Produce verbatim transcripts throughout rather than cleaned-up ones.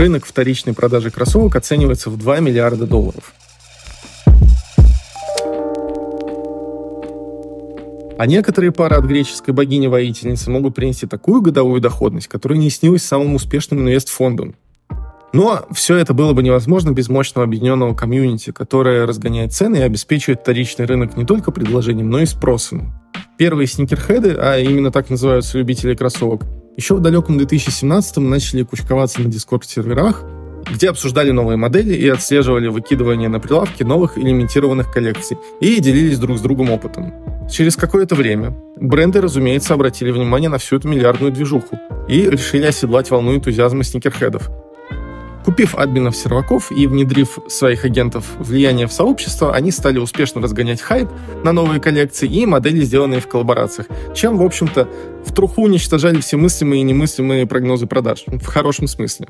Рынок вторичной продажи кроссовок оценивается в два миллиарда долларов. А некоторые пары от греческой богини-воительницы могут принести такую годовую доходность, которая не снилась самым успешным инвестфондом. Но все это было бы невозможно без мощного объединенного комьюнити, которое разгоняет цены и обеспечивает вторичный рынок не только предложением, но и спросом. Первые сникерхеды, а именно так называются любители кроссовок, еще в далеком две тысячи семнадцатом начали кучковаться на Discord-серверах, где обсуждали новые модели и отслеживали выкидывание на прилавки новых и лимитированных коллекций и делились друг с другом опытом. Через какое-то время бренды, разумеется, обратили внимание на всю эту миллиардную движуху и решили оседлать волну энтузиазма сникерхедов. Купив админов серваков и внедрив своих агентов влияние в сообщество, они стали успешно разгонять хайп на новые коллекции и модели, сделанные в коллаборациях, чем, в общем-то, в труху уничтожали все мыслимые и немыслимые прогнозы продаж, в хорошем смысле.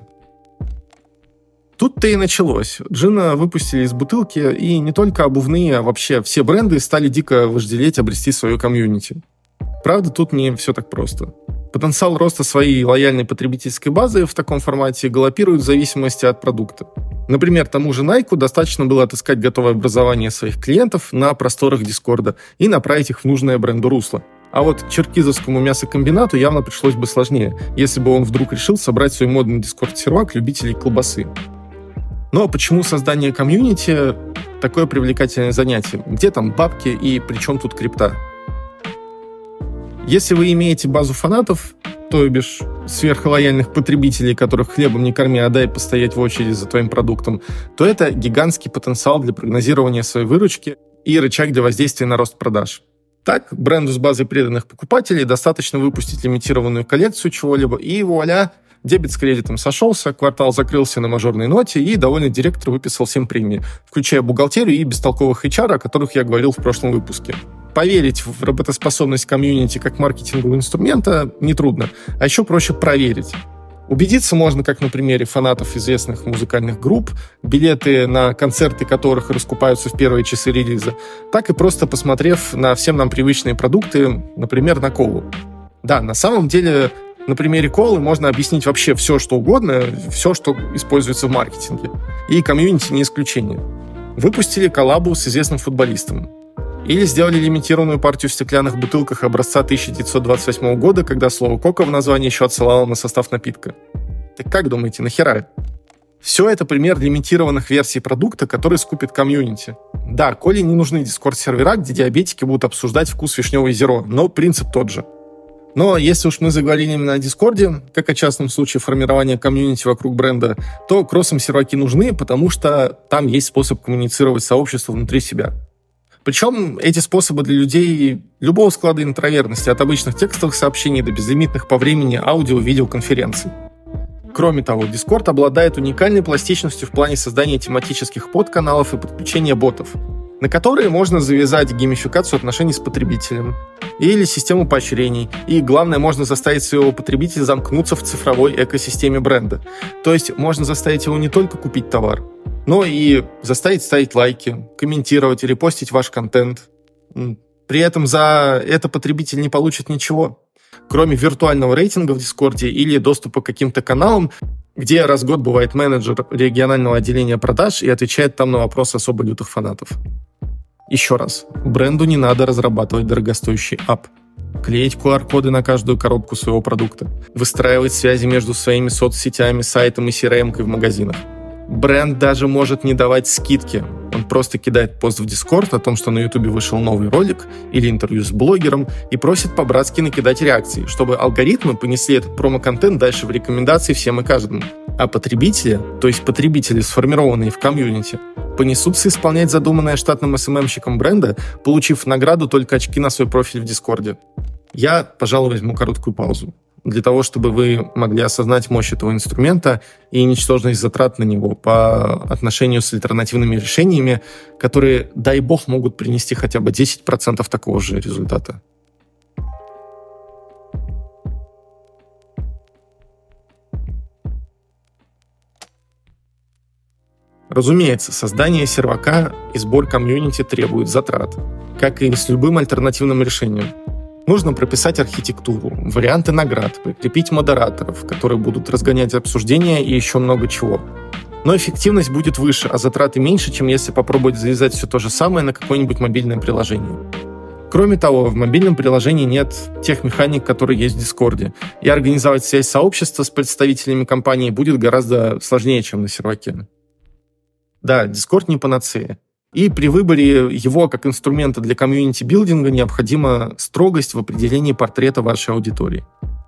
Тут-то и началось. Джина выпустили из бутылки, и не только обувные, а вообще все бренды стали дико вожделеть обрести свою комьюнити. Правда, тут не все так просто. Потенциал роста своей лояльной потребительской базы в таком формате галопирует в зависимости от продукта. Например, тому же Nike достаточно было отыскать готовое образование своих клиентов на просторах Дискорда и направить их в нужное бренду русло. А вот черкизовскому мясокомбинату явно пришлось бы сложнее, если бы он вдруг решил собрать свой модный Дискорд-сервак любителей колбасы. Но почему создание комьюнити – такое привлекательное занятие? Где там бабки и при чем тут крипта? Если вы имеете базу фанатов, то бишь сверхлояльных потребителей, которых хлебом не корми, а дай постоять в очереди за твоим продуктом, то это гигантский потенциал для прогнозирования своей выручки и рычаг для воздействия на рост продаж. Так, бренду с базой преданных покупателей достаточно выпустить лимитированную коллекцию чего-либо, и вуаля, дебет с кредитом сошелся, квартал закрылся на мажорной ноте, и довольный директор выписал всем премии, включая бухгалтерию и бестолковых эйч ар, о которых я говорил в прошлом выпуске. Поверить в работоспособность комьюнити как маркетингового инструмента нетрудно, а еще проще проверить. Убедиться можно, как на примере фанатов известных музыкальных групп, билеты на концерты которых раскупаются в первые часы релиза, так и просто посмотрев на всем нам привычные продукты, например, на колу. Да, на самом деле на примере колы можно объяснить вообще все, что угодно, все, что используется в маркетинге. И комьюнити не исключение. Выпустили коллабу с известным футболистом. Или сделали лимитированную партию в стеклянных бутылках образца тысяча девятьсот двадцать восьмого года, когда слово «кока» в названии еще отсылало на состав напитка. Так как думаете, нахера? Все это пример лимитированных версий продукта, который скупит комьюнити. Да, Коле не нужны дискорд-сервера, где диабетики будут обсуждать вкус вишневой зеро, но принцип тот же. Но если уж мы заговорили именно о Дискорде, как о частном случае формирования комьюнити вокруг бренда, то кроссам серваки нужны, потому что там есть способ коммуницировать сообщество внутри себя. Причем эти способы для людей любого склада интровертности, от обычных текстовых сообщений до безлимитных по времени аудио-видеоконференций. Кроме того, Discord обладает уникальной пластичностью в плане создания тематических подканалов и подключения ботов, на которые можно завязать геймификацию отношений с потребителем или систему поощрений, и, главное, можно заставить своего потребителя замкнуться в цифровой экосистеме бренда. То есть можно заставить его не только купить товар, но и заставить ставить лайки, комментировать или постить ваш контент. При этом за это потребитель не получит ничего, кроме виртуального рейтинга в Дискорде или доступа к каким-то каналам, где раз в год бывает менеджер регионального отделения продаж и отвечает там на вопросы особо лютых фанатов. Еще раз, бренду не надо разрабатывать дорогостоящий ап, клеить ку ар-коды на каждую коробку своего продукта, выстраивать связи между своими соцсетями, сайтом и си эр эм-кой в магазинах. Бренд даже может не давать скидки. Он просто кидает пост в Discord о том, что на YouTube вышел новый ролик или интервью с блогером, и просит по-братски накидать реакции, чтобы алгоритмы понесли этот промо-контент дальше в рекомендации всем и каждому. А потребители, то есть потребители, сформированные в комьюнити, понесутся исполнять задуманное штатным эс эм эм-щиком бренда, получив в награду только очки на свой профиль в Discord. Я, пожалуй, возьму короткую паузу для того, чтобы вы могли осознать мощь этого инструмента и ничтожность затрат на него по отношению с альтернативными решениями, которые, дай бог, могут принести хотя бы десять процентов такого же результата. Разумеется, создание сервака и сбор комьюнити требуют затрат, как и с любым альтернативным решением. нужно прописать архитектуру, варианты наград, прикрепить модераторов, которые будут разгонять обсуждения и еще много чего. Но эффективность будет выше, а затраты меньше, чем если попробовать завязать все то же самое на какое-нибудь мобильное приложение. Кроме того, в мобильном приложении нет тех механик, которые есть в Дискорде, и организовать связь сообщества с представителями компании будет гораздо сложнее, чем на серваке. Да, Discord не панацея. И при выборе его как инструмента для комьюнити-билдинга необходима строгость в определении портрета вашей аудитории.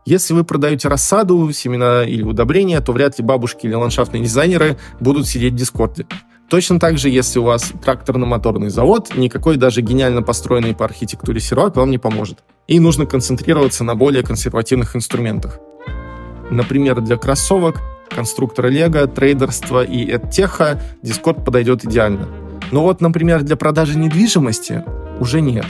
Если вы продаете рассаду, семена или удобрения, то вряд ли бабушки или ландшафтные дизайнеры будут сидеть в Дискорде. Точно так же, если у вас тракторно-моторный завод, никакой даже гениально построенный по архитектуре сервак вам не поможет. И нужно концентрироваться на более консервативных инструментах. Например, для кроссовок, конструктора Лего, трейдерства и эдтеха Discord подойдет идеально. Но вот, например, для продажи недвижимости уже нет.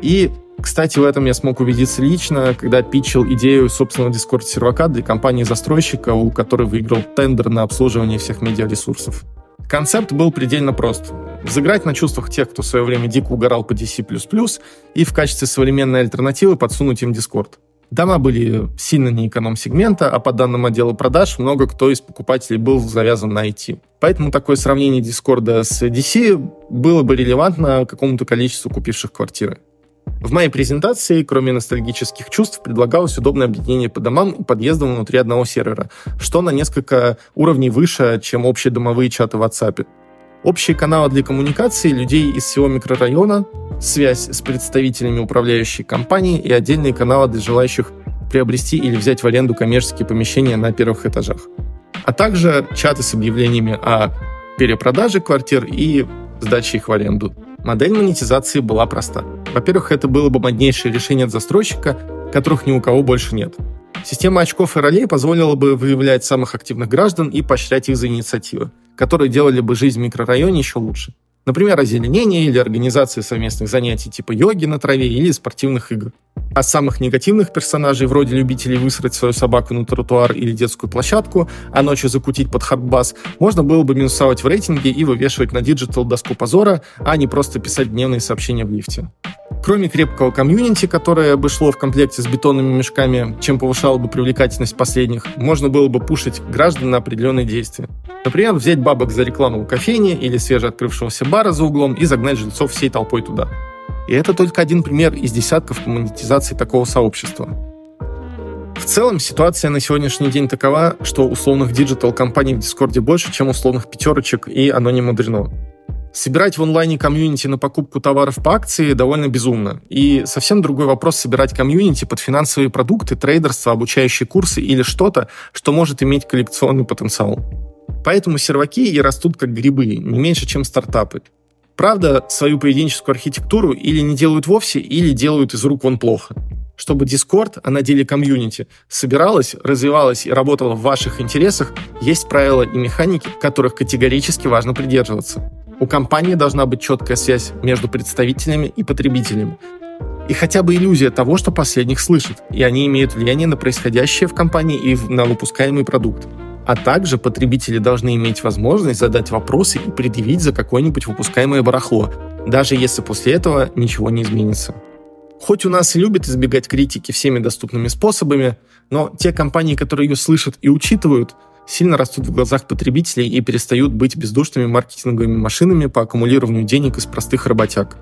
И, кстати, в этом я смог убедиться лично, когда питчил идею собственного Discord-сервака для компании-застройщика, у которой выиграл тендер на обслуживание всех медиаресурсов. Концепт был предельно прост. Взыграть на чувствах тех, кто в свое время дико угорал по ди си плюс плюс, и в качестве современной альтернативы подсунуть им Discord. Дома были сильно не эконом-сегмента, а по данным отдела продаж много кто из покупателей был завязан на ай ти. Поэтому такое сравнение Discord с ди си было бы релевантно какому-то количеству купивших квартиры. В моей презентации, кроме ностальгических чувств, предлагалось удобное объединение по домам и подъездам внутри одного сервера, что на несколько уровней выше, чем общие домовые чаты в WhatsApp. Общие каналы для коммуникации людей из всего микрорайона, связь с представителями управляющей компании и отдельные каналы для желающих приобрести или взять в аренду коммерческие помещения на первых этажах. А также чаты с объявлениями о перепродаже квартир и сдаче их в аренду. Модель монетизации была проста. Во-первых, это было бы моднейшее решение от застройщика, которых ни у кого больше нет. Система очков и ролей позволила бы выявлять самых активных граждан и поощрять их за инициативы, которые делали бы жизнь в микрорайоне еще лучше. Например, озеленение или организация совместных занятий типа йоги на траве или спортивных игр. А самых негативных персонажей, вроде любителей высрать свою собаку на тротуар или детскую площадку, а ночью закутить под хардбас, можно было бы минусовать в рейтинге и вывешивать на диджитал доску позора, а не просто писать дневные сообщения в лифте. Кроме крепкого комьюнити, которое бы шло в комплекте с бетонными мешками, чем повышало бы привлекательность последних, можно было бы пушить граждан на определенные действия. Например, взять бабок за рекламу у кофейни или свежеоткрывшегося бара за углом и загнать жильцов всей толпой туда. И это только один пример из десятков по монетизации такого сообщества. В целом, ситуация на сегодняшний день такова, что условных диджитал-компаний в Дискорде больше, чем условных пятерочек, и оно не мудрено. Собирать в онлайне комьюнити на покупку товаров по акции довольно безумно. И совсем другой вопрос собирать комьюнити под финансовые продукты, трейдерство, обучающие курсы или что-то, что может иметь коллекционный потенциал. Поэтому серваки и растут как грибы, не меньше, чем стартапы. Правда, свою поведенческую архитектуру или не делают вовсе, или делают из рук вон плохо. Чтобы Discord, а на деле комьюнити, собиралась, развивалась и работала в ваших интересах, есть правила и механики, которых категорически важно придерживаться. У компании должна быть четкая связь между представителями и потребителями. И хотя бы иллюзия того, что последних слышат, и они имеют влияние на происходящее в компании и на выпускаемый продукт. А также потребители должны иметь возможность задать вопросы и предъявить за какое-нибудь выпускаемое барахло, даже если после этого ничего не изменится. Хоть у нас и любят избегать критики всеми доступными способами, но те компании, которые ее слышат и учитывают, сильно растут в глазах потребителей и перестают быть бездушными маркетинговыми машинами по аккумулированию денег из простых работяг.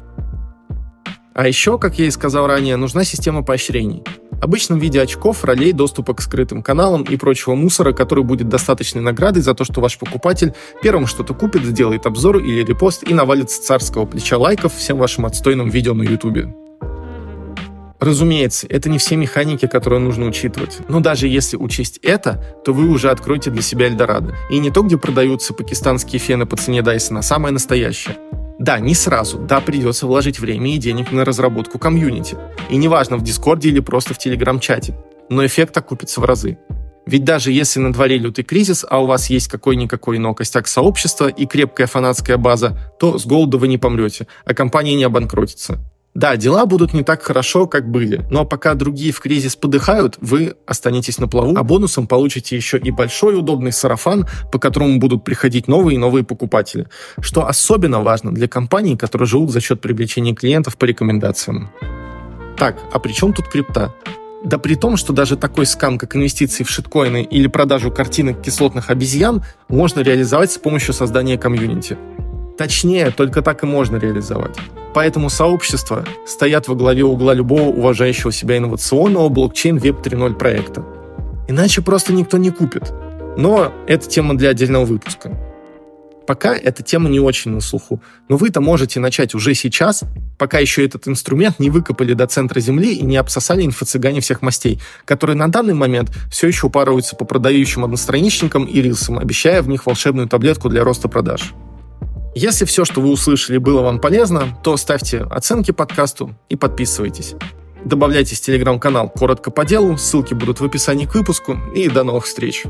А еще, как я и сказал ранее, нужна система поощрений. Обычно в виде очков, ролей, доступа к скрытым каналам и прочего мусора, который будет достаточной наградой за то, что ваш покупатель первым что-то купит, сделает обзор или репост и навалит с царского плеча лайков всем вашим отстойным видео на YouTube. Разумеется, это не все механики, которые нужно учитывать. Но даже если учесть это, то вы уже откроете для себя Эльдорадо. И не то, где продаются пакистанские фены по цене Dyson, а самое настоящее. Да, не сразу. Да, придется вложить время и денег на разработку комьюнити. И неважно, в Дискорде или просто в Телеграм-чате. Но эффект окупится в разы. Ведь даже если на дворе лютый кризис, а у вас есть какой-никакой, но костяк сообщества и крепкая фанатская база, то с голоду вы не помрете, а компания не обанкротится. Да, дела будут не так хорошо, как были, но пока другие в кризис подыхают, вы останетесь на плаву, а бонусом получите еще и большой удобный сарафан, по которому будут приходить новые и новые покупатели, что особенно важно для компаний, которые живут за счет привлечения клиентов по рекомендациям. Так, а при чем тут крипта? Да при том, что даже такой скам, как инвестиции в шиткоины или продажу картинок кислотных обезьян, можно реализовать с помощью создания комьюнити. Точнее, только так и можно реализовать. Поэтому сообщества стоят во главе угла любого уважающего себя инновационного блокчейн веб три ноль проекта. Иначе просто никто не купит. Но это тема для отдельного выпуска. Пока эта тема не очень на слуху, но вы-то можете начать уже сейчас, пока еще этот инструмент не выкопали до центра земли и не обсосали инфо-цыгане всех мастей, которые на данный момент все еще упарываются по продающим одностраничникам и рилсам, обещая в них волшебную таблетку для роста продаж. Если все, что вы услышали, было вам полезно, то ставьте оценки подкасту и подписывайтесь. Добавляйтесь в телеграм-канал «Коротко по делу», ссылки будут в описании к выпуску, и до новых встреч!